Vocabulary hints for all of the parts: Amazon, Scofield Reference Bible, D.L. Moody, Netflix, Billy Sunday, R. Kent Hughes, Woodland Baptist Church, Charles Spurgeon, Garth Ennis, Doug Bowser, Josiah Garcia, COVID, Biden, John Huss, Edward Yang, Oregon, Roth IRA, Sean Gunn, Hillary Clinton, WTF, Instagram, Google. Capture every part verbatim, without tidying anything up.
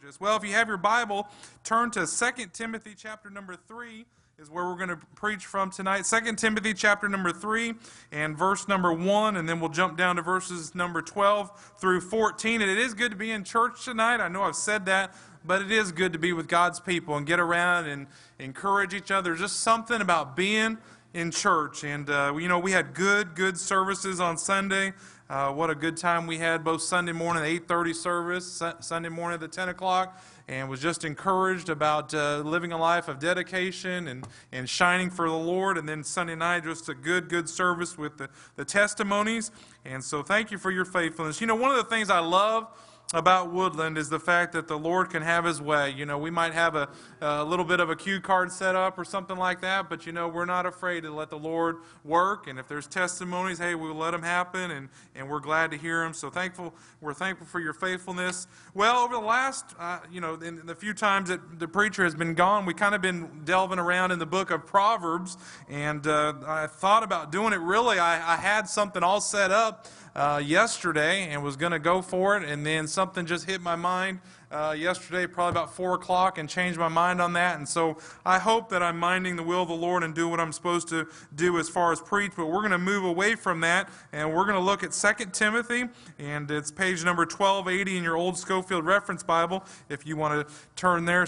liturgist. Well, if you have your Bible, turn to Second Timothy chapter number three is where we're going to preach from tonight. Second Timothy chapter number three and verse number one, and then we'll jump down to verses number twelve through fourteen. And it is good to be in church tonight. I know I've said that, but it is good to be with God's people and get around and encourage each other. There's just something about being in church. And, uh, you know, we had good, good services on Sunday. Uh, what a good time we had, both Sunday morning, the eight thirty service, Sunday morning at the ten o'clock, and was just encouraged about uh, living a life of dedication and, and shining for the Lord. And then Sunday night, just a good, good service with the, the testimonies. And so thank you for your faithfulness. You know, one of the things I love about Woodland is the fact that the Lord can have his way. You know, we might have a, a little bit of a cue card set up or something like that, but, you know, we're not afraid to let the Lord work. And if there's testimonies, hey, we'll let them happen, and, and we're glad to hear them. So thankful, we're thankful for your faithfulness. Well, over the last, uh, you know, in, in the few times that the preacher has been gone, we've kind of been delving around in the book of Proverbs, and uh, I thought about doing it. Really, I, I had something all set up Uh, yesterday and was going to go for it, and then something just hit my mind uh, yesterday, probably about four o'clock, and changed my mind on that. And so I hope that I'm minding the will of the Lord and do what I'm supposed to do as far as preach, but we're going to move away from that, and we're going to look at Second Timothy, and it's page number twelve eighty in your old Scofield Reference Bible, if you want to turn there,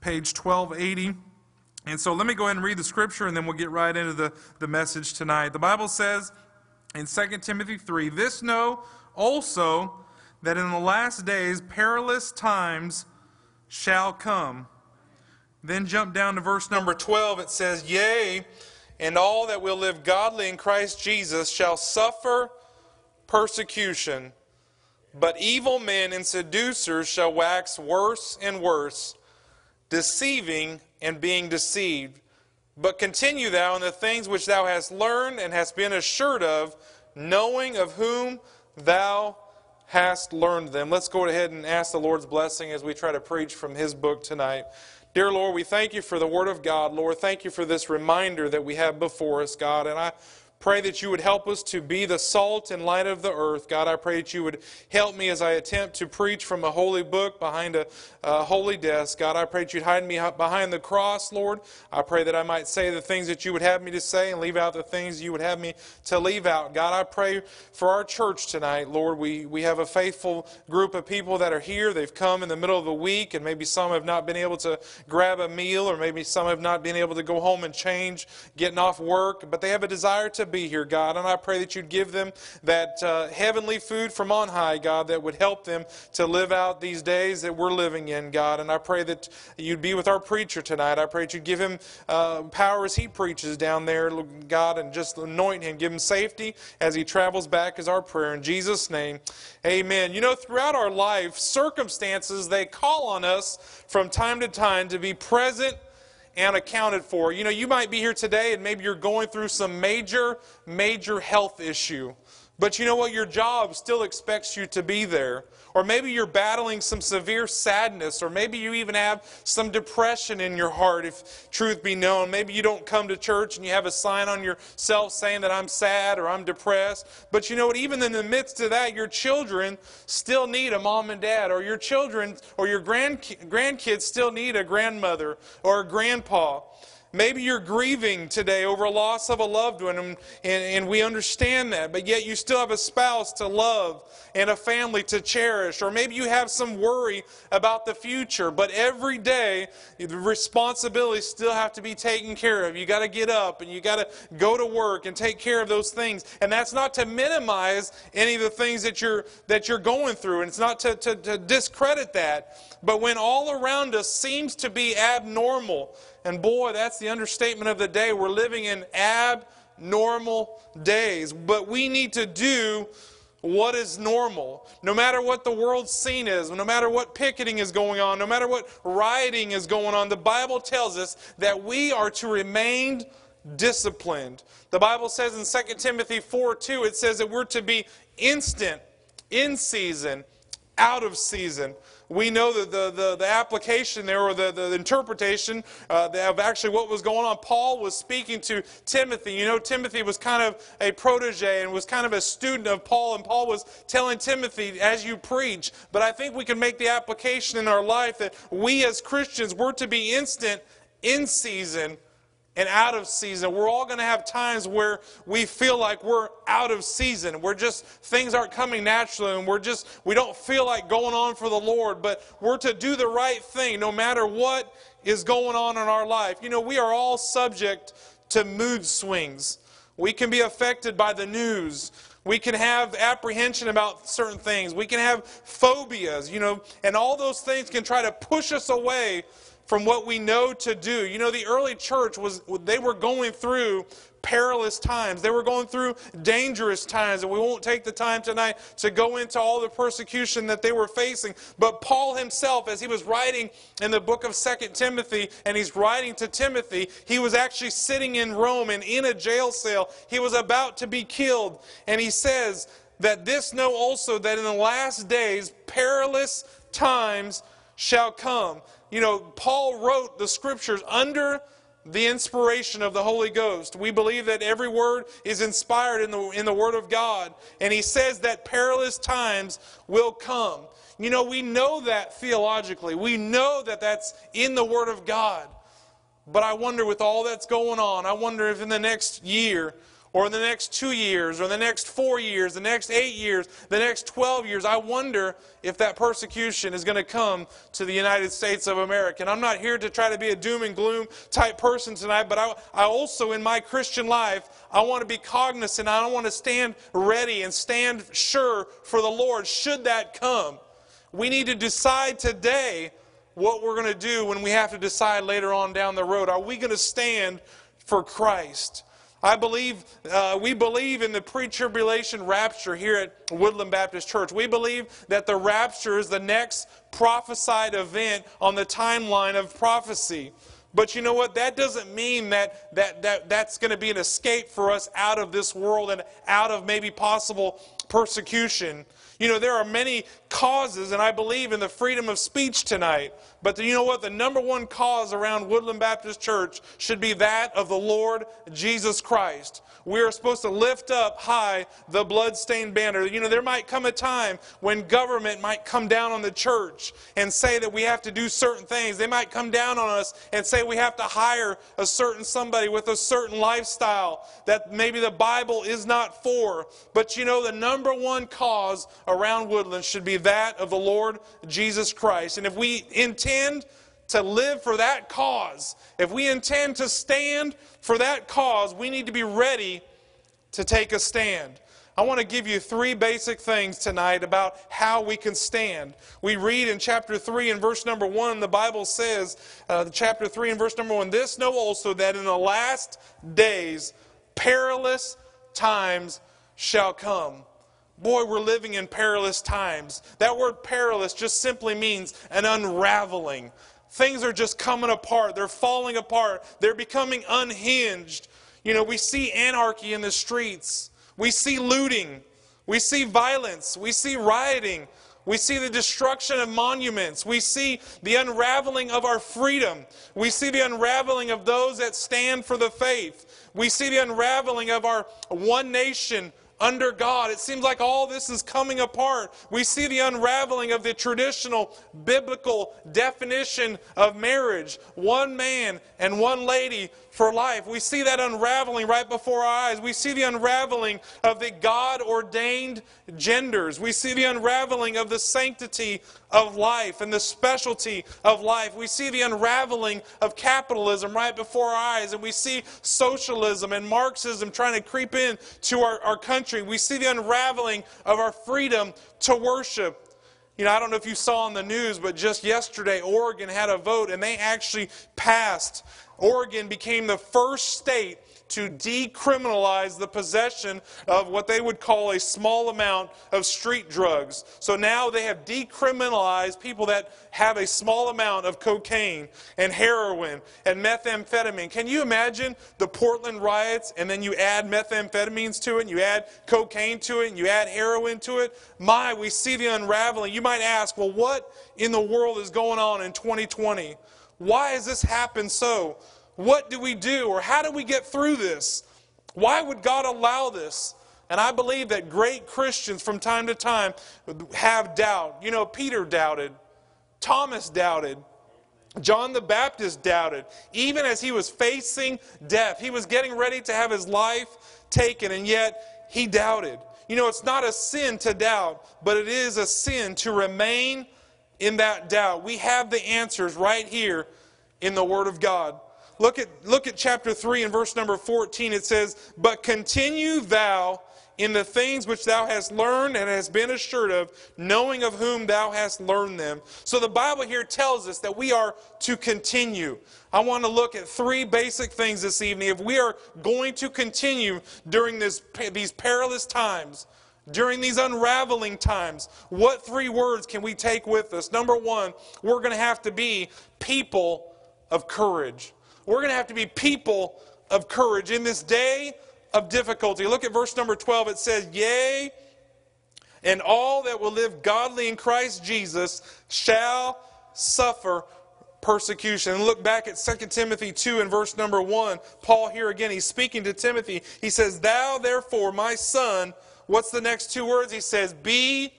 page twelve eighty. And so let me go ahead and read the scripture, and then we'll get right into the, the message tonight. The Bible says, in Second Timothy three, "This know also, that in the last days perilous times shall come." Then jump down to verse number twelve. It says, "Yea, and all that will live godly in Christ Jesus shall suffer persecution. But evil men and seducers shall wax worse and worse, deceiving and being deceived. But continue thou in the things which thou hast learned and hast been assured of, knowing of whom thou hast learned them." Let's go ahead and ask the Lord's blessing as we try to preach from his book tonight. Dear Lord, we thank you for the word of God. Lord, thank you for this reminder that we have before us, God. And I pray that you would help us to be the salt and light of the earth. God, I pray that you would help me as I attempt to preach from a holy book behind a, a holy desk. God, I pray that you'd hide me behind the cross, Lord. I pray that I might say the things that you would have me to say and leave out the things you would have me to leave out. God, I pray for our church tonight, Lord. We, we have a faithful group of people that are here. They've come in the middle of the week, and maybe some have not been able to grab a meal, or maybe some have not been able to go home and change, getting off work. But they have a desire to be here, God, and I pray that you'd give them that uh, heavenly food from on high, God, that would help them to live out these days that we're living in, God. And I pray that you'd be with our preacher tonight. I pray that you'd give him uh, power as he preaches down there, God, and just anoint him, give him safety as he travels back, is our prayer in Jesus' name. Amen. You know, throughout our life, circumstances, they call on us from time to time to be present and accounted for. You know, you might be here today and maybe you're going through some major, major health issue. But you know what? Your job still expects you to be there. Or maybe you're battling some severe sadness, or maybe you even have some depression in your heart, if truth be known. Maybe you don't come to church and you have a sign on yourself saying that I'm sad or I'm depressed. But you know what? Even in the midst of that, your children still need a mom and dad, or your children or your grand, grandkids still need a grandmother or a grandpa. Maybe you're grieving today over a loss of a loved one, and, and, and we understand that, but yet you still have a spouse to love and a family to cherish. Or maybe you have some worry about the future, but every day the responsibilities still have to be taken care of. You got to get up and you got to go to work and take care of those things. And that's not to minimize any of the things that you're, that you're going through, and it's not to, to, to discredit that. But when all around us seems to be abnormal, and boy, that's the understatement of the day. We're living in abnormal days. But we need to do what is normal. No matter what the world's scene is, no matter what picketing is going on, no matter what rioting is going on, the Bible tells us that we are to remain disciplined. The Bible says in Second Timothy four two, it says that we're to be instant, in season, out of season. We know that the, the, the application there, or the, the interpretation uh, of actually what was going on. Paul was speaking to Timothy. You know, Timothy was kind of a protege and was kind of a student of Paul, and Paul was telling Timothy, as you preach. But I think we can make the application in our life that we as Christians, we're to be instant, in season, and out of season. We're all going to have times where we feel like we're out of season. We're just, things aren't coming naturally, and we're just, we don't feel like going on for the Lord. But we're to do the right thing no matter what is going on in our life. You know, we are all subject to mood swings. We can be affected by the news. We can have apprehension about certain things. We can have phobias, you know, and all those things can try to push us away from what we know to do. You know, the early church was, they were going through perilous times. They were going through dangerous times. And we won't take the time tonight to go into all the persecution that they were facing. But Paul himself, as he was writing in the book of Second Timothy, and he's writing to Timothy, he was actually sitting in Rome and in a jail cell. He was about to be killed. And he says that this know also, that in the last days perilous times shall come. You know, Paul wrote the scriptures under the inspiration of the Holy Ghost. We believe that every word is inspired in the, in the Word of God. And he says that perilous times will come. You know, we know that theologically. We know that that's in the Word of God. But I wonder, with all that's going on, I wonder if in the next year, or in the next two years, or the next four years, the next eight years, the next twelve years, I wonder if that persecution is going to come to the United States of America. And I'm not here to try to be a doom and gloom type person tonight, but I, I also, in my Christian life, I want to be cognizant. I want to stand ready and stand sure for the Lord should that come. We need to decide today what we're going to do when we have to decide later on down the road. Are we going to stand for Christ? I believe, uh, we believe in the pre-tribulation rapture here at Woodland Baptist Church. We believe that the rapture is the next prophesied event on the timeline of prophecy. But you know what? That doesn't mean that, that, that that's going to be an escape for us out of this world and out of maybe possible persecution. You know, there are many causes, and I believe in the freedom of speech tonight. But the, you know what? The number one cause around Woodland Baptist Church should be that of the Lord Jesus Christ. We are supposed to lift up high the bloodstained banner. You know, there might come a time when government might come down on the church and say that we have to do certain things. They might come down on us and say we have to hire a certain somebody with a certain lifestyle that maybe the Bible is not for. But you know, the number one cause around Woodland should be that of the Lord Jesus Christ. And if we intend to live for that cause, if we intend to stand for that cause, we need to be ready to take a stand. I want to give you three basic things tonight about how we can stand. We read in chapter three and verse number one, the Bible says, uh, chapter three and verse number one, this know also that in the last days perilous times shall come. Boy, we're living in perilous times. That word perilous just simply means an unraveling. Things are just coming apart. They're falling apart. They're becoming unhinged. You know, we see anarchy in the streets. We see looting. We see violence. We see rioting. We see the destruction of monuments. We see the unraveling of our freedom. We see the unraveling of those that stand for the faith. We see the unraveling of our one nation under God. It seems like all this is coming apart. We see the unraveling of the traditional biblical definition of marriage. One man and one lady for life. We see that unraveling right before our eyes. We see the unraveling of the God-ordained genders. We see the unraveling of the sanctity of life and the specialty of life. We see the unraveling of capitalism right before our eyes. And we see socialism and Marxism trying to creep in to our, our country. We see the unraveling of our freedom to worship. You know, I don't know if you saw on the news, but just yesterday, Oregon had a vote, and they actually passed Oregon became the first state to decriminalize the possession of what they would call a small amount of street drugs. So now they have decriminalized people that have a small amount of cocaine and heroin and methamphetamine. Can you imagine the Portland riots, and then you add methamphetamines to it, and you add cocaine to it, and you add heroin to it? My, we see the unraveling. You might ask, well, what in the world is going on in twenty twenty? Why has this happened so? What do we do, or how do we get through this? Why would God allow this? And I believe that great Christians from time to time have doubt. You know, Peter doubted. Thomas doubted. John the Baptist doubted. Even as he was facing death, he was getting ready to have his life taken, and yet he doubted. You know, it's not a sin to doubt, but it is a sin to remain in that doubt. We have the answers right here in the Word of God. Look at, look at chapter three and verse number fourteen. It says, "But continue thou in the things which thou hast learned and hast been assured of, knowing of whom thou hast learned them." So the Bible here tells us that we are to continue. I want to look at three basic things this evening. If we are going to continue during this, these perilous times, during these unraveling times, what three words can we take with us? Number one, we're going to have to be people of courage. We're going to have to be people of courage in this day of difficulty. Look at verse number twelve. It says, "Yea, and all that will live godly in Christ Jesus shall suffer persecution." And look back at Second Timothy two and verse number one. Paul here again, he's speaking to Timothy. He says, "Thou therefore, my son," what's the next two words? He says, "Be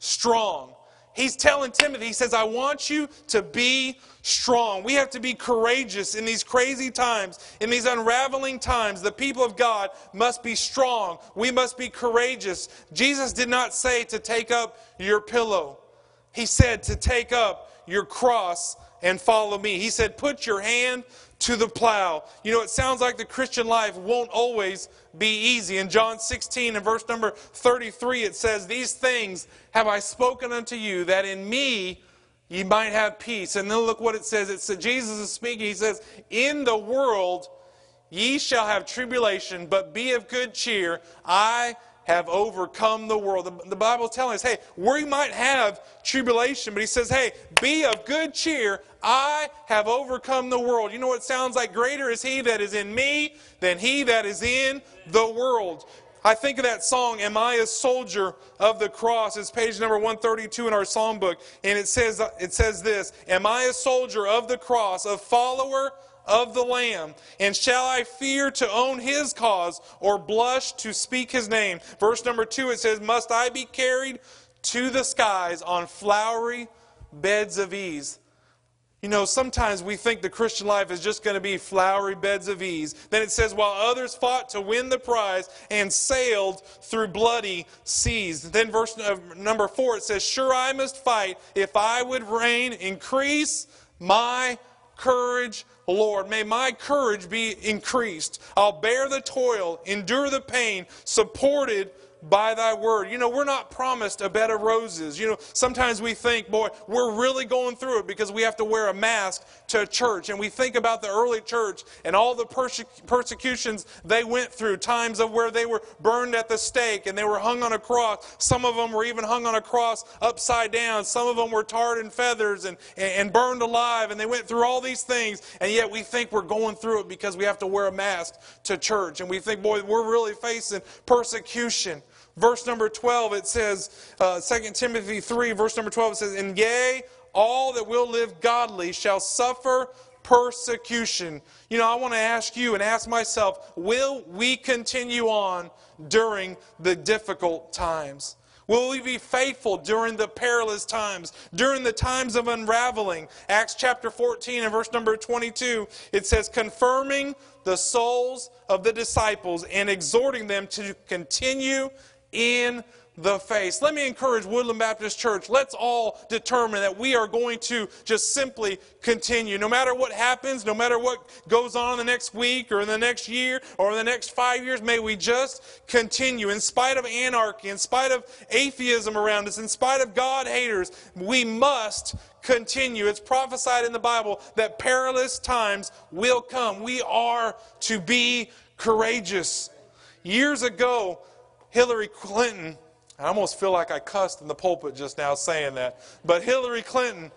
strong." He's telling Timothy, he says, I want you to be strong. We have to be courageous in these crazy times, in these unraveling times. The people of God must be strong. We must be courageous. Jesus did not say to take up your pillow. He said to take up your cross and follow me. He said, put your hand to the plow. You know, it sounds like the Christian life won't always be easy. In John sixteen and verse number thirty-three, it says, "These things have I spoken unto you, that in me ye might have peace." And then look what it says. It says, Jesus is speaking. He says, "In the world ye shall have tribulation, but be of good cheer. I have overcome the world." The, the Bible is telling us, hey, we might have tribulation, but he says, hey, be of good cheer. I have overcome the world. You know what it sounds like? Greater is he that is in me than he that is in the world. I think of that song, "Am I a Soldier of the Cross?" It's page number one thirty-two in our song book. And it says, it says this, "Am I a soldier of the cross, a follower of the Lamb? And shall I fear to own his cause, or blush to speak his name?" Verse number two, it says, "Must I be carried to the skies on flowery beds of ease?" You know, sometimes we think the Christian life is just going to be flowery beds of ease. Then it says, "While others fought to win the prize and sailed through bloody seas." Then verse number four, it says, "Sure I must fight if I would reign. Increase my courage, Lord." May my courage be increased. I'll bear the toil, endure the pain, supported by thy word. You know, we're not promised a bed of roses. You know, sometimes we think, boy, we're really going through it because we have to wear a mask to church. And we think about the early church and all the perse- persecutions they went through, times of where they were burned at the stake and they were hung on a cross. Some of them were even hung on a cross upside down. Some of them were tarred in feathers and, and, and burned alive. And they went through all these things. And yet we think we're going through it because we have to wear a mask to church. And we think, boy, we're really facing persecution. Verse number twelve, it says, uh, Second Timothy three, verse number twelve, it says, "And yea, all that will live godly shall suffer persecution." You know, I want to ask you and ask myself, will we continue on during the difficult times? Will we be faithful during the perilous times, during the times of unraveling? Acts chapter fourteen and verse number twenty-two, it says, "Confirming the souls of the disciples and exhorting them to continue in the face. Let me encourage Woodland Baptist Church. Let's all determine that we are going to just simply continue. No matter what happens, no matter what goes on in the next week or in the next year or in the next five years, may we just continue. In spite of anarchy, in spite of atheism around us, in spite of God haters, we must continue. It's prophesied in the Bible that perilous times will come. We are to be courageous. Years ago, Hillary Clinton, I almost feel like I cussed in the pulpit just now saying that. But Hillary Clinton,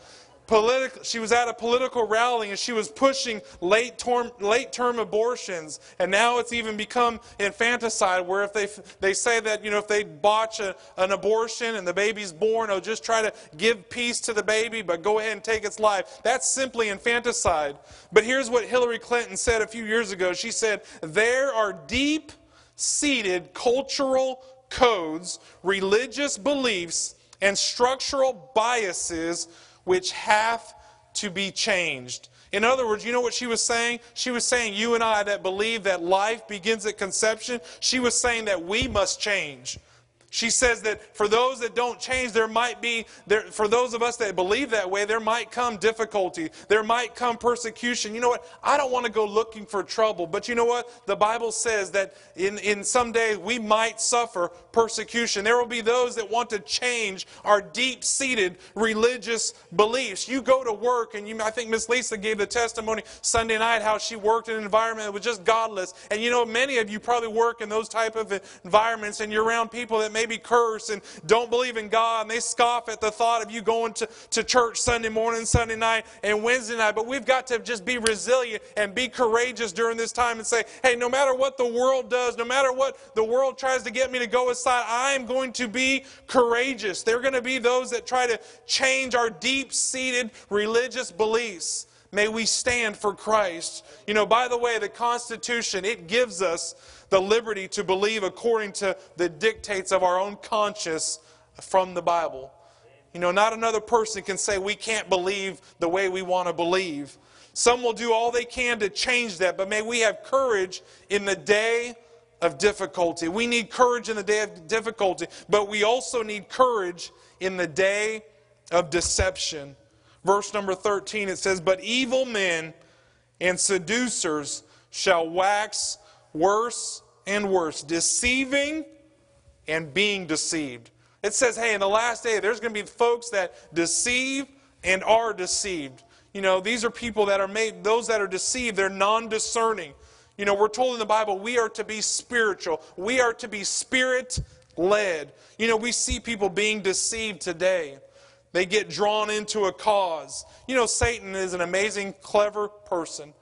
political, she was at a political rally and she was pushing late-term late-term abortions. And now it's even become infanticide, where if they they say that, you know, if they botch a, an abortion and the baby's born, oh, just try to give peace to the baby, but go ahead and take its life. That's simply infanticide. But here's what Hillary Clinton said a few years ago. She said, "There are deep-seated cultural codes, religious beliefs, and structural biases which have to be changed." In other words, you know what she was saying? She was saying you and I that believe that life begins at conception, she was saying that we must change. She says that for those that don't change, there might be, there, for those of us that believe that way, there might come difficulty. There might come persecution. You know what? I don't want to go looking for trouble. But you know what? The Bible says that in, in some days we might suffer persecution. There will be those that want to change our deep-seated religious beliefs. You go to work, and you, I think Miss Lisa gave the testimony Sunday night how she worked in an environment that was just godless. And you know, many of you probably work in those type of environments, and you're around people that may be cursed and don't believe in God, and they scoff at the thought of you going to, to church Sunday morning, Sunday night, and Wednesday night. But we've got to just be resilient and be courageous during this time and say, hey, no matter what the world does, no matter what the world tries to get me to go aside, I am going to be courageous. There are going to be those that try to change our deep-seated religious beliefs. May we stand for Christ. You know, by the way, the Constitution, it gives us the liberty to believe according to the dictates of our own conscience from the Bible. You know, not another person can say we can't believe the way we want to believe. Some will do all they can to change that, but may we have courage in the day of difficulty. We need courage in the day of difficulty, but we also need courage in the day of deception. Verse number thirteen, it says, "But evil men and seducers shall wax worse and worse, deceiving and being deceived." It says, hey, in the last day, there's going to be folks that deceive and are deceived. You know, these are people that are made, those that are deceived, they're non-discerning. You know, we're told in the Bible, we are to be spiritual. We are to be spirit-led. You know, we see people being deceived today. They get drawn into a cause. You know, Satan is an amazing, clever person.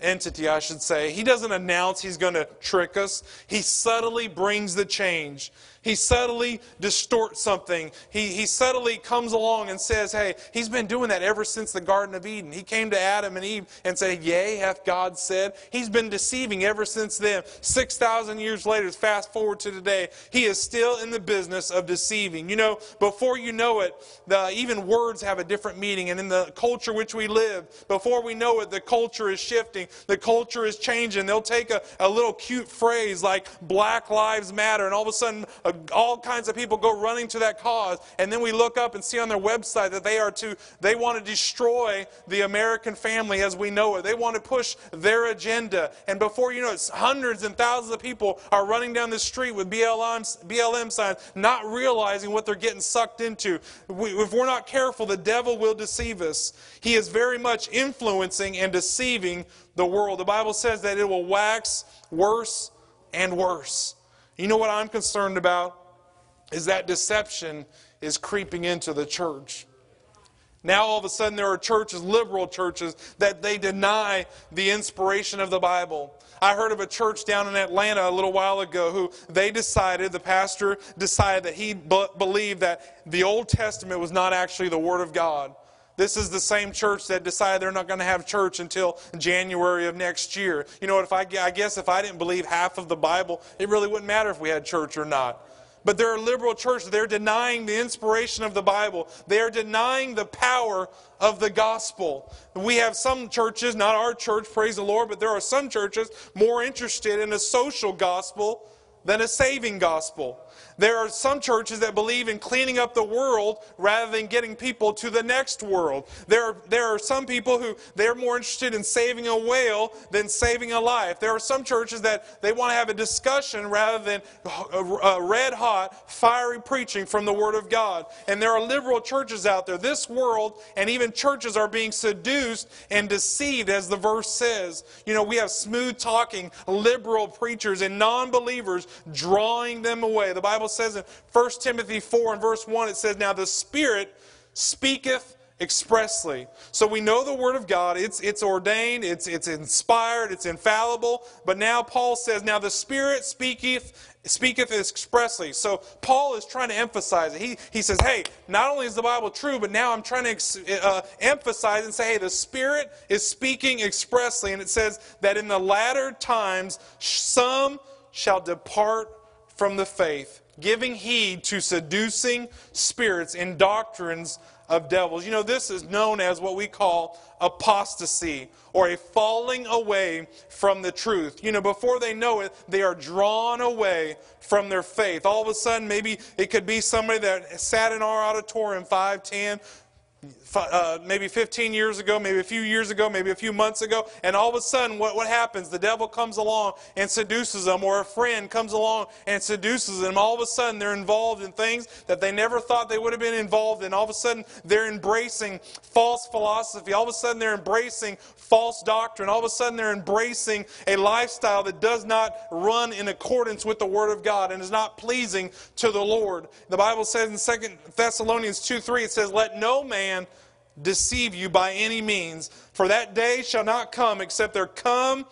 Entity, I should say. He doesn't announce he's going to trick us. He subtly brings the change. He subtly distorts something. He, he subtly comes along and says, hey, he's been doing that ever since the Garden of Eden. He came to Adam and Eve and said, yea, hath God said. He's been deceiving ever since then. six thousand years later, fast forward to today, he is still in the business of deceiving. You know, before you know it, the, even words have a different meaning. And in the culture which we live, before we know it, the culture is shifting. The culture is changing. They'll take a, a little cute phrase like Black Lives Matter, and all of a sudden, a all kinds of people go running to that cause, and then we look up and see on their website that they are to, they want to destroy the American family as we know it. They want to push their agenda, and before you know it, hundreds and thousands of people are running down the street with B L M, B L M signs, not realizing what they're getting sucked into. We, if we're not careful, the devil will deceive us. He is very much influencing and deceiving the world. The Bible says that it will wax worse and worse. You know what I'm concerned about is that deception is creeping into the church. Now all of a sudden there are churches, liberal churches, that they deny the inspiration of the Bible. I heard of a church down in Atlanta a little while ago who they decided, the pastor decided that he believed that the Old Testament was not actually the Word of God. This is the same church that decided they're not going to have church until January of next year. You know, if I, I guess if I didn't believe half of the Bible, it really wouldn't matter if we had church or not. But they're a liberal church. They're denying the inspiration of the Bible. They're denying the power of the gospel. We have some churches, not our church, praise the Lord, but there are some churches more interested in a social gospel than a saving gospel. There are some churches that believe in cleaning up the world rather than getting people to the next world. There are, there are some people who they're more interested in saving a whale than saving a life. There are some churches that they want to have a discussion rather than red-hot, fiery preaching from the Word of God. And there are liberal churches out there. This world and even churches are being seduced and deceived, as the verse says. You know, we have smooth-talking, liberal preachers and non-believers drawing them away. The Bible says in First Timothy four and verse one, it says, "Now the Spirit speaketh expressly." So we know the Word of God. It's, it's ordained, it's, it's inspired, it's infallible. But now Paul says, "Now the Spirit speaketh Speaketh expressly." So Paul is trying to emphasize it. He, he says, hey, not only is the Bible true, but now I'm trying to uh, emphasize and say, hey, the Spirit is speaking expressly. And it says that in the latter times, some shall depart from the faith, giving heed to seducing spirits and doctrines of devils. You know, this is known as what we call apostasy, or a falling away from the truth. You know, before they know it, they are drawn away from their faith. All of a sudden, maybe it could be somebody that sat in our auditorium five, ten, Uh, maybe fifteen years ago, maybe a few years ago, maybe a few months ago, and all of a sudden what, what happens? The devil comes along and seduces them, or a friend comes along and seduces them. All of a sudden they're involved in things that they never thought they would have been involved in. All of a sudden they're embracing false philosophy. All of a sudden they're embracing false doctrine. All of a sudden they're embracing a lifestyle that does not run in accordance with the Word of God and is not pleasing to the Lord. The Bible says in Second Thessalonians two three, it says, "Let no man deceive you by any means, for that day shall not come except there come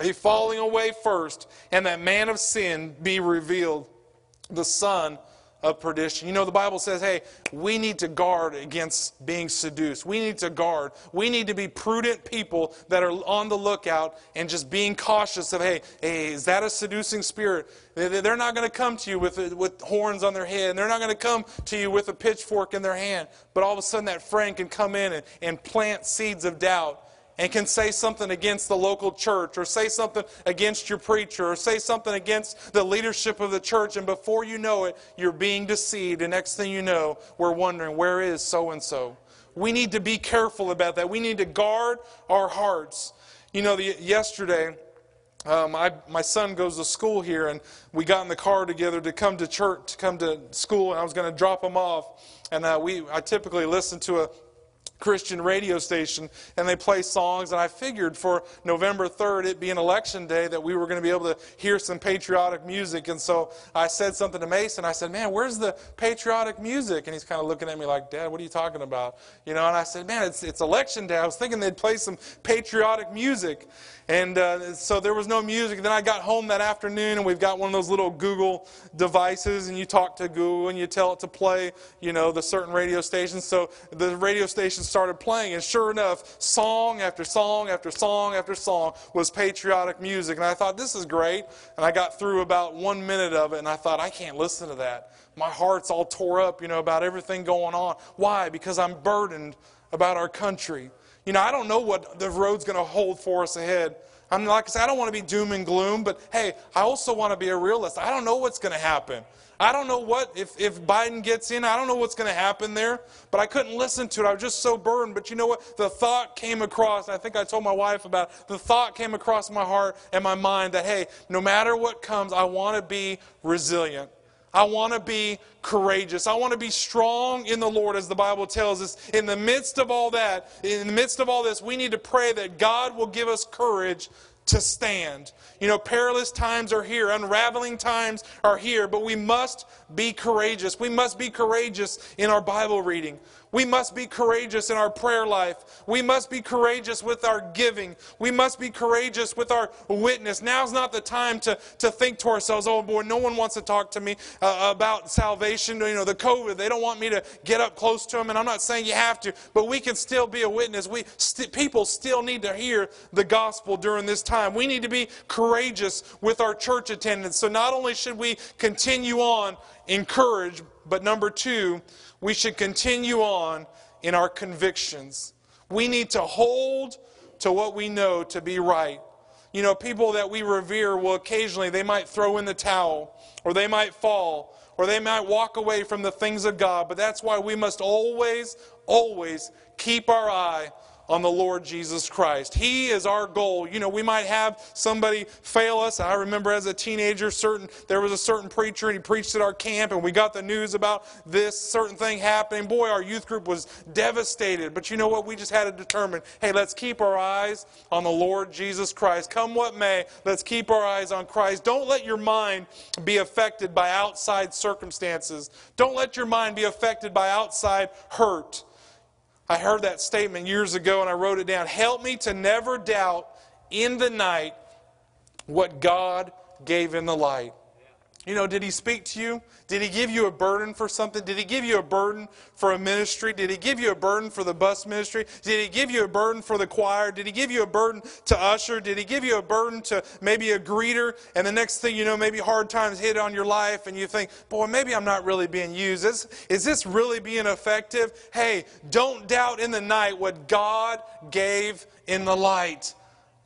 a falling away first, and that man of sin be revealed, the son of perdition." You know, the Bible says, hey, we need to guard against being seduced. We need to guard. We need to be prudent people that are on the lookout and just being cautious of, hey, hey, is that a seducing spirit? They're not going to come to you with, with horns on their head, and they're not going to come to you with a pitchfork in their hand. But all of a sudden that friend can come in and, and plant seeds of doubt, and can say something against the local church, or say something against your preacher, or say something against the leadership of the church. And before you know it, you're being deceived. And next thing you know, we're wondering, where is so-and-so? We need to be careful about that. We need to guard our hearts. You know, the, yesterday, um, I, my son goes to school here, and we got in the car together to come to church, to come to school, and I was going to drop him off. And uh, we, I typically listen to a Christian radio station, and they play songs, and I figured for November third, it being election day, that we were going to be able to hear some patriotic music. And so I said something to Mason. I said, man, where's the patriotic music? And he's kind of looking at me like, Dad, what are you talking about? You know, and I said, man, it's, it's election day. I was thinking they'd play some patriotic music. And uh, so there was no music. Then I got home that afternoon, and we've got one of those little Google devices, and you talk to Google, and you tell it to play, you know, the certain radio station. So the radio station started playing, and sure enough, song after song after song after song was patriotic music. And I thought, this is great. And I got through about one minute of it, and I thought, I can't listen to that. My heart's all tore up, you know, about everything going on. Why? Because I'm burdened about our country. You know, I don't know what the road's going to hold for us ahead. I'm like I said, I don't want to be doom and gloom, but hey, I also want to be a realist. I don't know what's going to happen. I don't know what, if, if Biden gets in, I don't know what's going to happen there. But I couldn't listen to it. I was just so burdened. But you know what? The thought came across, and I think I told my wife about it, the thought came across my heart and my mind that, hey, no matter what comes, I want to be resilient. I want to be courageous. I want to be strong in the Lord, as the Bible tells us. In the midst of all that, in the midst of all this, we need to pray that God will give us courage to stand. You know, perilous times are here. Unraveling times are here. But we must be courageous. We must be courageous in our Bible reading. We must be courageous in our prayer life. We must be courageous with our giving. We must be courageous with our witness. Now's not the time to, to think to ourselves, oh boy, no one wants to talk to me uh, about salvation, you know, the COVID. They don't want me to get up close to them. And I'm not saying you have to, but we can still be a witness. We st- people still need to hear the gospel during this time. We need to be courageous with our church attendance. So not only should we continue on in courage, but number two, we should continue on in our convictions. We need to hold to what we know to be right. You know, people that we revere will occasionally, they might throw in the towel, or they might fall, or they might walk away from the things of God. But that's why we must always, always keep our eye on the Lord Jesus Christ. He is our goal. You know, we might have somebody fail us. I remember as a teenager, certain there was a certain preacher, and he preached at our camp, and we got the news about this certain thing happening. Boy, our youth group was devastated. But you know what? We just had to determine, hey, let's keep our eyes on the Lord Jesus Christ. Come what may, let's keep our eyes on Christ. Don't let your mind be affected by outside circumstances. Don't let your mind be affected by outside hurt. I heard that statement years ago and I wrote it down. Help me to never doubt in the night what God gave in the light. You know, did He speak to you? Did He give you a burden for something? Did He give you a burden for a ministry? Did He give you a burden for the bus ministry? Did He give you a burden for the choir? Did He give you a burden to usher? Did He give you a burden to maybe a greeter? And the next thing you know, maybe hard times hit on your life and you think, boy, maybe I'm not really being used. Is, is this really being effective? Hey, don't doubt in the night what God gave in the light.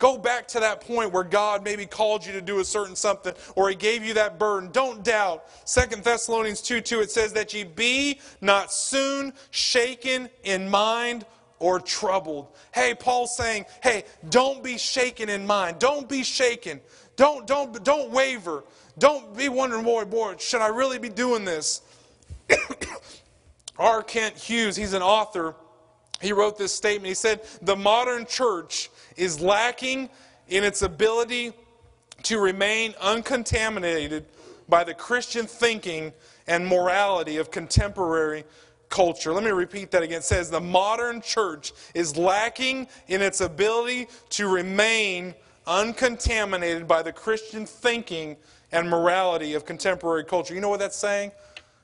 Go back to that point where God maybe called you to do a certain something, or He gave you that burden. Don't doubt. Second Thessalonians two two, it says that ye be not soon shaken in mind or troubled. Hey, Paul's saying, hey, don't be shaken in mind. Don't be shaken. Don't, don't, don't waver. Don't be wondering, boy, boy, should I really be doing this? R. Kent Hughes, he's an author. He wrote this statement. He said, the modern church is lacking in its ability to remain uncontaminated by the Christian thinking and morality of contemporary culture. Let me repeat that again. It says, the modern church is lacking in its ability to remain uncontaminated by the Christian thinking and morality of contemporary culture. You know what that's saying?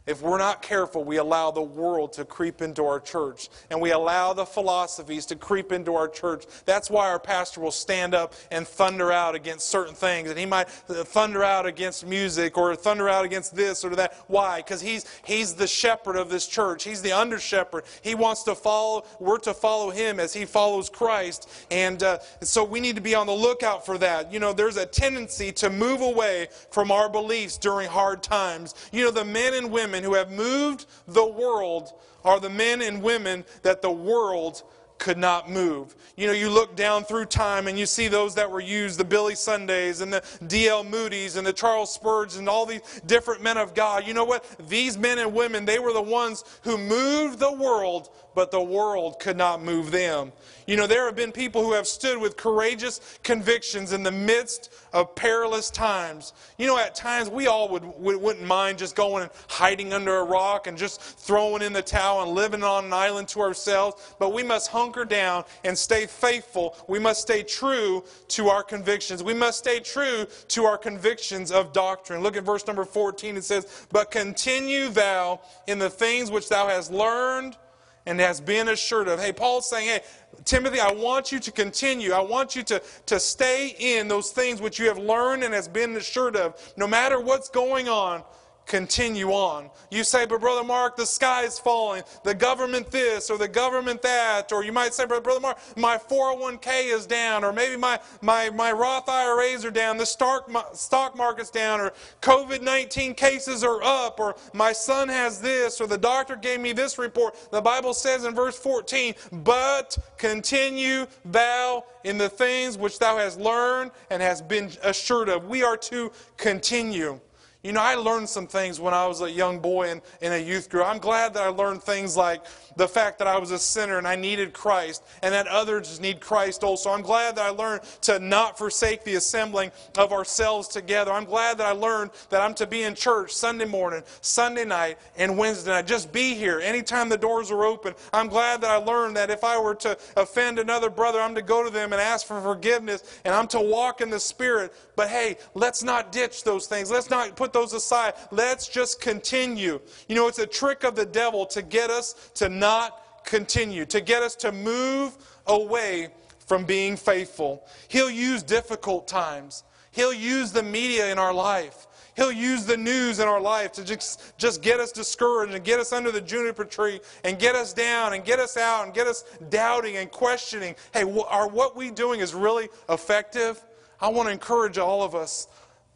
If we're not careful, we allow the world to creep into our church, and we allow the philosophies to creep into our church. That's why our pastor will stand up and thunder out against certain things, and he might thunder out against music or thunder out against this or that. Why? Because he's, he's the shepherd of this church. He's the under shepherd. He wants to follow, we're to follow him as he follows Christ, and uh, so we need to be on the lookout for that. You know, there's a tendency to move away from our beliefs during hard times. You know, the men and women who have moved the world are the men and women that the world could not move. You know, you look down through time and you see those that were used, the Billy Sundays and the D L Moody's and the Charles Spurgeon and all these different men of God. You know what? These men and women, they were the ones who moved the world, but the world could not move them. You know, there have been people who have stood with courageous convictions in the midst of perilous times. You know, at times we all would, we wouldn't mind just going and hiding under a rock and just throwing in the towel and living on an island to ourselves. But we must hunker down and stay faithful. We must stay true to our convictions. We must stay true to our convictions of doctrine. Look at verse number fourteen. It says, but continue thou in the things which thou hast learned and has been assured of. Hey, Paul's saying, hey, Timothy, I want you to continue. I want you to, to stay in those things which you have learned and has been assured of. No matter what's going on, continue on. You say, but Brother Mark, the sky is falling. The government this or the government that. Or you might say, but Brother Mark, my four oh one K is down. Or maybe my, my, my Roth I R As are down. The stock, stock market's down. Or COVID nineteen cases are up. Or my son has this. Or the doctor gave me this report. The Bible says in verse fourteen, but continue thou in the things which thou hast learned and hast been assured of. We are to continue. You know, I learned some things when I was a young boy in, in a youth group. I'm glad that I learned things like the fact that I was a sinner and I needed Christ and that others need Christ also. I'm glad that I learned to not forsake the assembling of ourselves together. I'm glad that I learned that I'm to be in church Sunday morning, Sunday night, and Wednesday night. Just be here anytime the doors are open. I'm glad that I learned that if I were to offend another brother, I'm to go to them and ask for forgiveness and I'm to walk in the Spirit. But hey, let's not ditch those things. Let's not put those aside. Let's just continue. You know, it's a trick of the devil to get us to not continue, to get us to move away from being faithful. He'll use difficult times. He'll use the media in our life. He'll use the news in our life to just, just get us discouraged and get us under the juniper tree and get us down and get us out and get us doubting and questioning. Hey, are what we're doing is really effective? I want to encourage all of us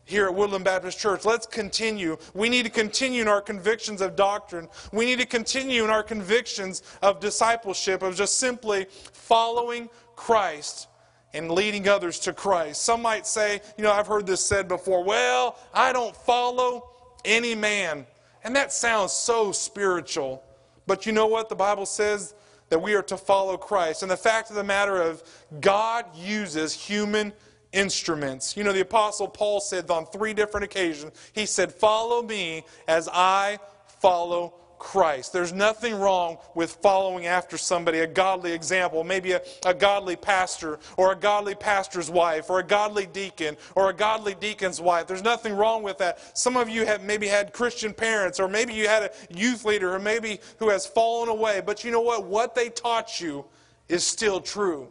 here at Woodland Baptist Church. Let's continue. We need to continue in our convictions of doctrine. We need to continue in our convictions of discipleship, of just simply following Christ and leading others to Christ. Some might say, you know, I've heard this said before, well, I don't follow any man. And that sounds so spiritual. But you know what? The Bible says that we are to follow Christ. And the fact of the matter of God uses human instruments. You know, the Apostle Paul said on three different occasions, he said, follow me as I follow Christ. There's nothing wrong with following after somebody, a godly example, maybe a, a godly pastor or a godly pastor's wife or a godly deacon or a godly deacon's wife. There's nothing wrong with that. Some of you have maybe had Christian parents, or maybe you had a youth leader, or maybe who has fallen away. But you know what? What they taught you is still true.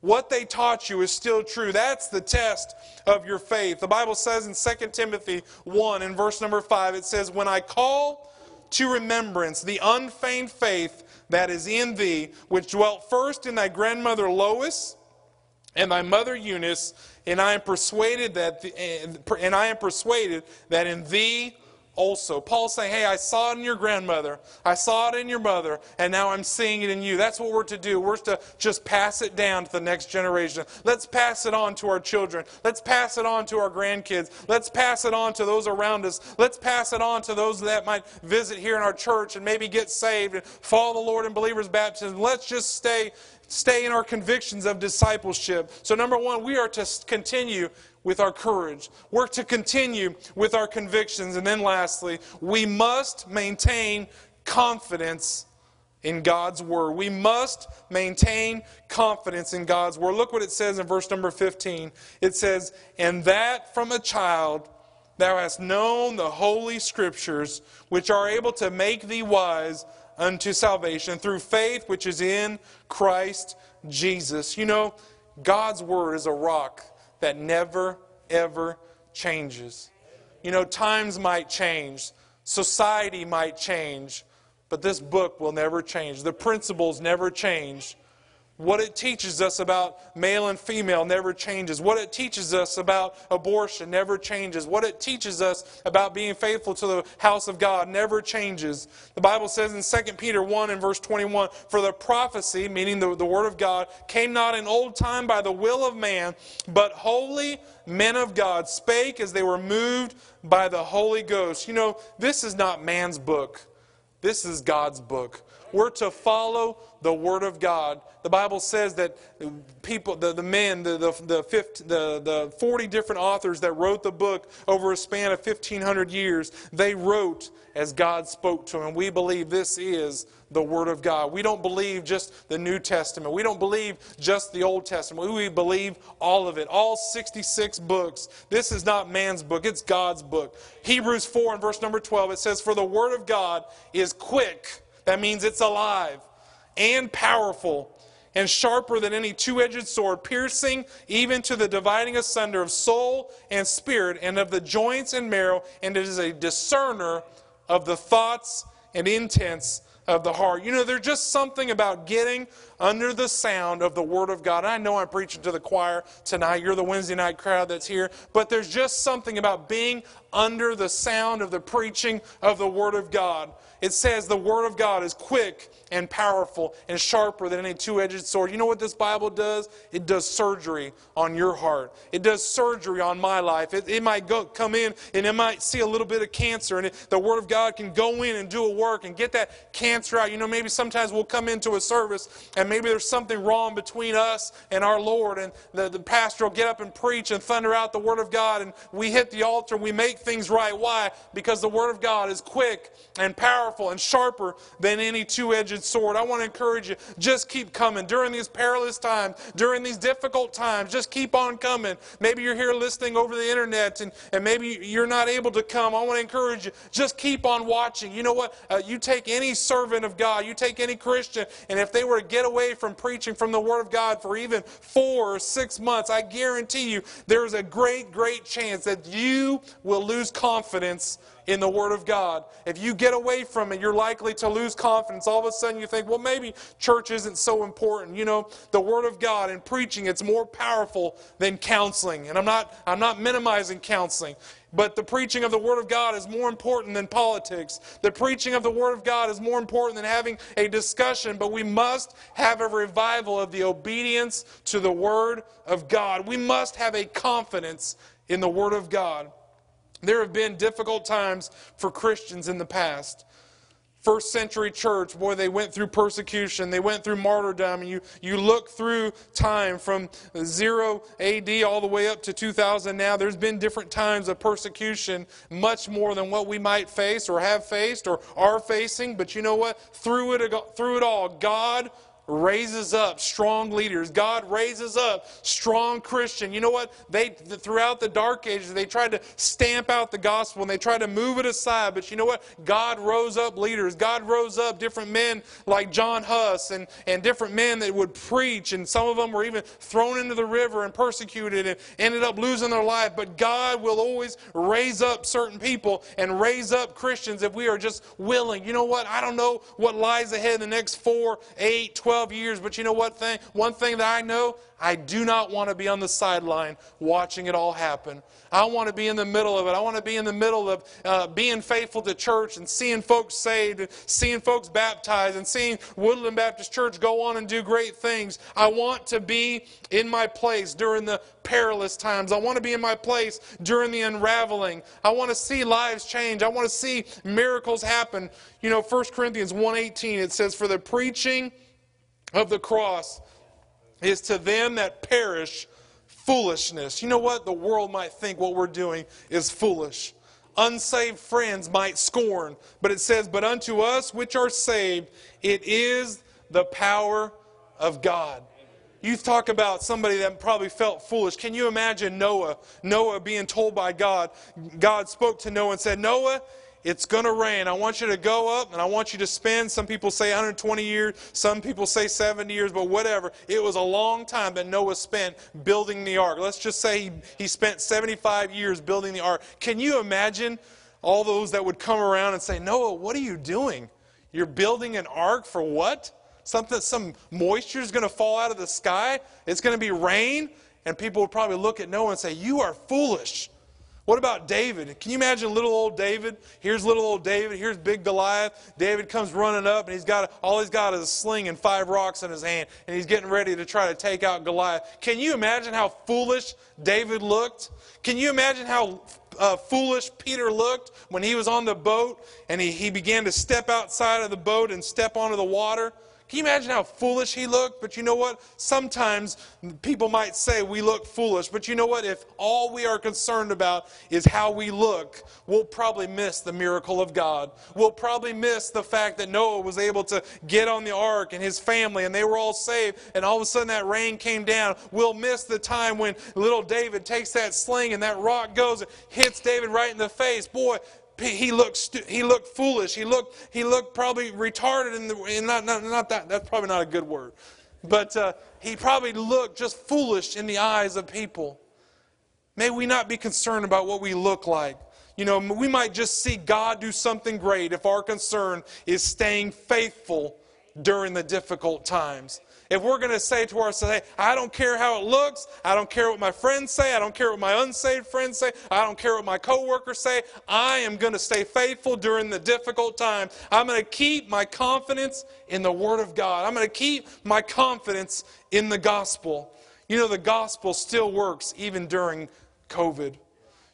What they taught you is still true. That's the test of your faith. The Bible says in Second Timothy one, in verse number five, it says, when I call to remembrance the unfeigned faith that is in thee, which dwelt first in thy grandmother Lois and thy mother Eunice, and I am persuaded that the, and I am persuaded that in thee also. Paul's saying, hey, I saw it in your grandmother, I saw it in your mother, and now I'm seeing it in you. That's what we're to do. We're to just pass it down to the next generation. Let's pass it on to our children. Let's pass it on to our grandkids. Let's pass it on to those around us. Let's pass it on to those that might visit here in our church and maybe get saved and follow the Lord in believers' baptism. Let's just stay, stay in our convictions of discipleship. So number one, we are to continue with our courage. We're to continue with our convictions. And then lastly, we must maintain confidence in God's Word. We must maintain confidence in God's Word. Look what it says in verse number fifteen. It says, and that from a child thou hast known the holy Scriptures, which are able to make thee wise unto salvation through faith which is in Christ Jesus. You know, God's Word is a rock that never, ever changes. You know, times might change, society might change, but this book will never change. The principles never change. What it teaches us about male and female never changes. What it teaches us about abortion never changes. What it teaches us about being faithful to the house of God never changes. The Bible says in Second Peter one and verse twenty-one, for the prophecy, meaning the, the word of God, came not in old time by the will of man, but holy men of God spake as they were moved by the Holy Ghost. You know, this is not man's book. This is God's book. We're to follow the Word of God. The Bible says that people, the, the men, the the the, fifty, the the forty different authors that wrote the book over a span of fifteen hundred years, they wrote as God spoke to them. And we believe this is the Word of God. We don't believe just the New Testament. We don't believe just the Old Testament. We believe all of it, all sixty-six books. This is not man's book. It's God's book. Hebrews four and verse number twelve, it says, for the Word of God is quick. That means it's alive and powerful and sharper than any two-edged sword, piercing even to the dividing asunder of soul and spirit and of the joints and marrow, and it is a discerner of the thoughts and intents of the heart. You know, there's just something about getting under the sound of the Word of God. I know I'm preaching to the choir tonight. You're the Wednesday night crowd that's here. But there's just something about being under the sound of the preaching of the Word of God. It says the Word of God is quick and powerful and sharper than any two-edged sword. You know what this Bible does? It does surgery on your heart. It does surgery on my life. It, it might go, come in and it might see a little bit of cancer, and it, the Word of God can go in and do a work and get that cancer out. You know, maybe sometimes we'll come into a service and maybe there's something wrong between us and our Lord, and the, the pastor will get up and preach and thunder out the Word of God, and we hit the altar and we make things right. Why? Because the Word of God is quick and powerful and sharper than any two-edged sword. I want to encourage you, just keep coming. During these perilous times, during these difficult times, just keep on coming. Maybe you're here listening over the internet, and, and maybe you're not able to come. I want to encourage you, just keep on watching. You know what? Uh, you take any servant of God, you take any Christian, and if they were to get away from preaching from the Word of God for even four or six months, I guarantee you there's a great, great chance that you will lose confidence in the Word of God. If you get away from it, you're likely to lose confidence. All of a sudden you think, well, maybe church isn't so important. You know, the Word of God and preaching, it's more powerful than counseling. And I'm not, I'm not minimizing counseling. But the preaching of the Word of God is more important than politics. The preaching of the Word of God is more important than having a discussion. But we must have a revival of the obedience to the Word of God. We must have a confidence in the Word of God. There have been difficult times for Christians in the past. First century church, boy, they went through persecution. They went through martyrdom. And you, you look through time from zero A D all the way up to two thousand now. There's been different times of persecution, much more than what we might face or have faced or are facing. But you know what? Through it, through it all, God raises up strong leaders. God raises up strong Christians. You know what? They throughout the Dark Ages, they tried to stamp out the gospel and they tried to move it aside. But you know what? God rose up leaders. God rose up different men like John Huss and, and different men that would preach. And some of them were even thrown into the river and persecuted and ended up losing their life. But God will always raise up certain people and raise up Christians if we are just willing. You know what? I don't know what lies ahead in the next four, eight, twelve, twelve years, but you know what thing? One thing that I know, I do not want to be on the sideline watching it all happen. I want to be in the middle of it. I want to be in the middle of uh, being faithful to church and seeing folks saved and seeing folks baptized and seeing Woodland Baptist Church go on and do great things. I want to be in my place during the perilous times. I want to be in my place during the unraveling. I want to see lives change. I want to see miracles happen. You know, First Corinthians one eighteen, it says, "For the preaching of the cross is to them that perish foolishness." You know what? The world might think what we're doing is foolish. Unsaved friends might scorn, but it says, "But unto us which are saved, it is the power of God." You talk about somebody that probably felt foolish. Can you imagine Noah? Noah being told by God, God spoke to Noah and said, "Noah, it's going to rain. I want you to go up and I want you to spend," some people say one hundred twenty years, some people say seventy years, but whatever. It was a long time that Noah spent building the ark. Let's just say he, he spent seventy-five years building the ark. Can you imagine all those that would come around and say, "Noah, what are you doing? You're building an ark for what? Something, some moisture is going to fall out of the sky? It's going to be rain?" And people would probably look at Noah and say, "You are foolish." What about David? Can you imagine little old David? Here's little old David. Here's big Goliath. David comes running up, and he's got all he's got is a sling and five rocks in his hand, and he's getting ready to try to take out Goliath. Can you imagine how foolish David looked? Can you imagine how uh, foolish Peter looked when he was on the boat, and he, he began to step outside of the boat and step onto the water? Can you imagine how foolish he looked? But you know what? Sometimes people might say we look foolish. But you know what? If all we are concerned about is how we look, we'll probably miss the miracle of God. We'll probably miss the fact that Noah was able to get on the ark and his family, and they were all saved, and all of a sudden that rain came down. We'll miss the time when little David takes that sling and that rock goes and hits David right in the face. Boy, He looked stu- he looked foolish. He looked he looked probably retarded in the in not not not that that's probably not a good word, but uh, he probably looked just foolish in the eyes of people. May we not be concerned about what we look like. You know, we might just see God do something great if our concern is staying faithful during the difficult times. If we're going to say to ourselves, "Hey, I don't care how it looks. I don't care what my friends say. I don't care what my unsaved friends say. I don't care what my coworkers say. I am going to stay faithful during the difficult time. I'm going to keep my confidence in the Word of God. I'm going to keep my confidence in the gospel." You know, the gospel still works even during COVID.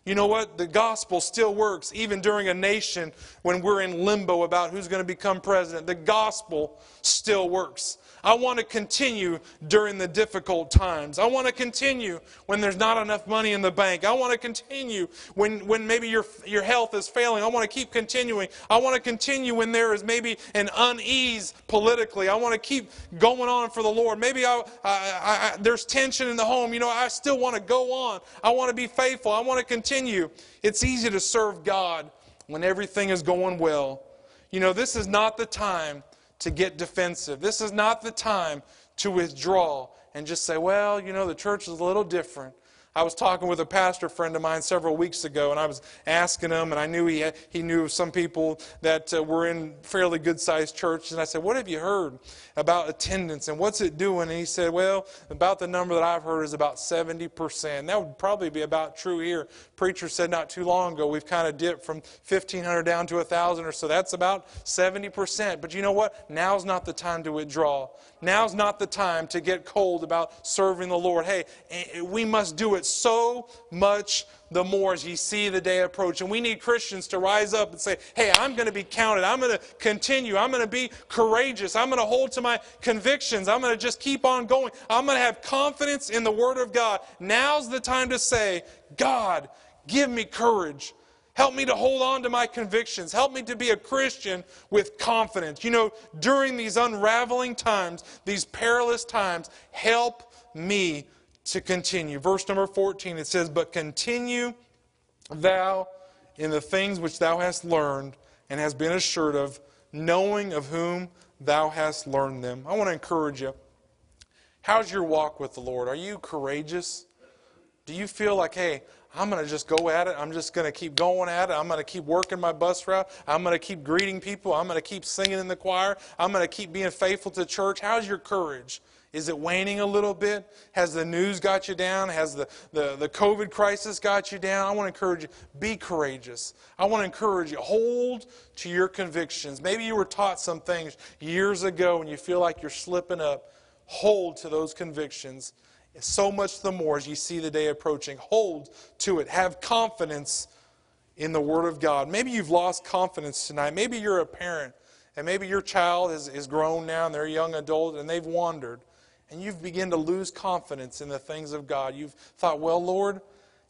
You know what? The gospel still works even during a nation when we're in limbo about who's going to become president. The gospel still works. I want to continue during the difficult times. I want to continue when there's not enough money in the bank. I want to continue when, when maybe your, your health is failing. I want to keep continuing. I want to continue when there is maybe an unease politically. I want to keep going on for the Lord. Maybe I, I, I, there's tension in the home. You know, I still want to go on. I want to be faithful. I want to continue. It's easy to serve God when everything is going well. You know, this is not the time to get defensive. This is not the time to withdraw and just say, "Well, you know, the church is a little different. I was talking with a pastor friend of mine several weeks ago, and I was asking him, and I knew he, he knew some people that uh, were in fairly good-sized churches, and I said, what have you heard about attendance, and what's it doing? And he said, well, about the number that I've heard is about seventy percent. That would probably be about true here. Preacher said not too long ago, we've kind of dipped from fifteen hundred down to one thousand or so. That's about seventy percent. But you know what? Now's not the time to withdraw. Now's not the time to get cold about serving the Lord. Hey, we must do it so much the more as ye see the day approach. And we need Christians to rise up and say, hey, I'm going to be counted. I'm going to continue. I'm going to be courageous. I'm going to hold to my convictions. I'm going to just keep on going. I'm going to have confidence in the Word of God. Now's the time to say, God, give me courage. Help me to hold on to my convictions. Help me to be a Christian with confidence. You know, during these unraveling times, these perilous times, help me to continue. Verse number fourteen, it says, but continue thou in the things which thou hast learned and hast been assured of, knowing of whom thou hast learned them. I want to encourage you. How's your walk with the Lord? Are you courageous? Do you feel like, hey, I'm going to just go at it. I'm just going to keep going at it. I'm going to keep working my bus route. I'm going to keep greeting people. I'm going to keep singing in the choir. I'm going to keep being faithful to church. How's your courage? Is it waning a little bit? Has the news got you down? Has the, the, the COVID crisis got you down? I want to encourage you, be courageous. I want to encourage you, hold to your convictions. Maybe you were taught some things years ago and you feel like you're slipping up. Hold to those convictions. So much the more as you see the day approaching. Hold to it. Have confidence in the Word of God. Maybe you've lost confidence tonight. Maybe you're a parent, and maybe your child is, is grown now, and they're a young adult, and they've wandered. And you've begun to lose confidence in the things of God. You've thought, well, Lord,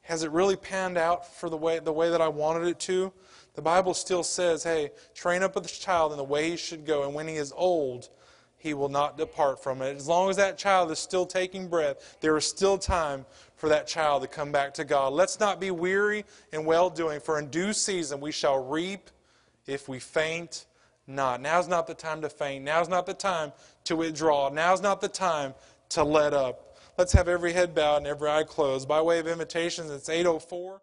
has it really panned out for the way, the way that I wanted it to? The Bible still says, hey, train up a child in the way he should go, and when he is old, he will not depart from it. As long as that child is still taking breath, there is still time for that child to come back to God. Let's not be weary in well-doing, for in due season we shall reap if we faint not. Now's not the time to faint. Now's not the time to withdraw. Now's not the time to let up. Let's have every head bowed and every eye closed. By way of invitations, it's eight oh four.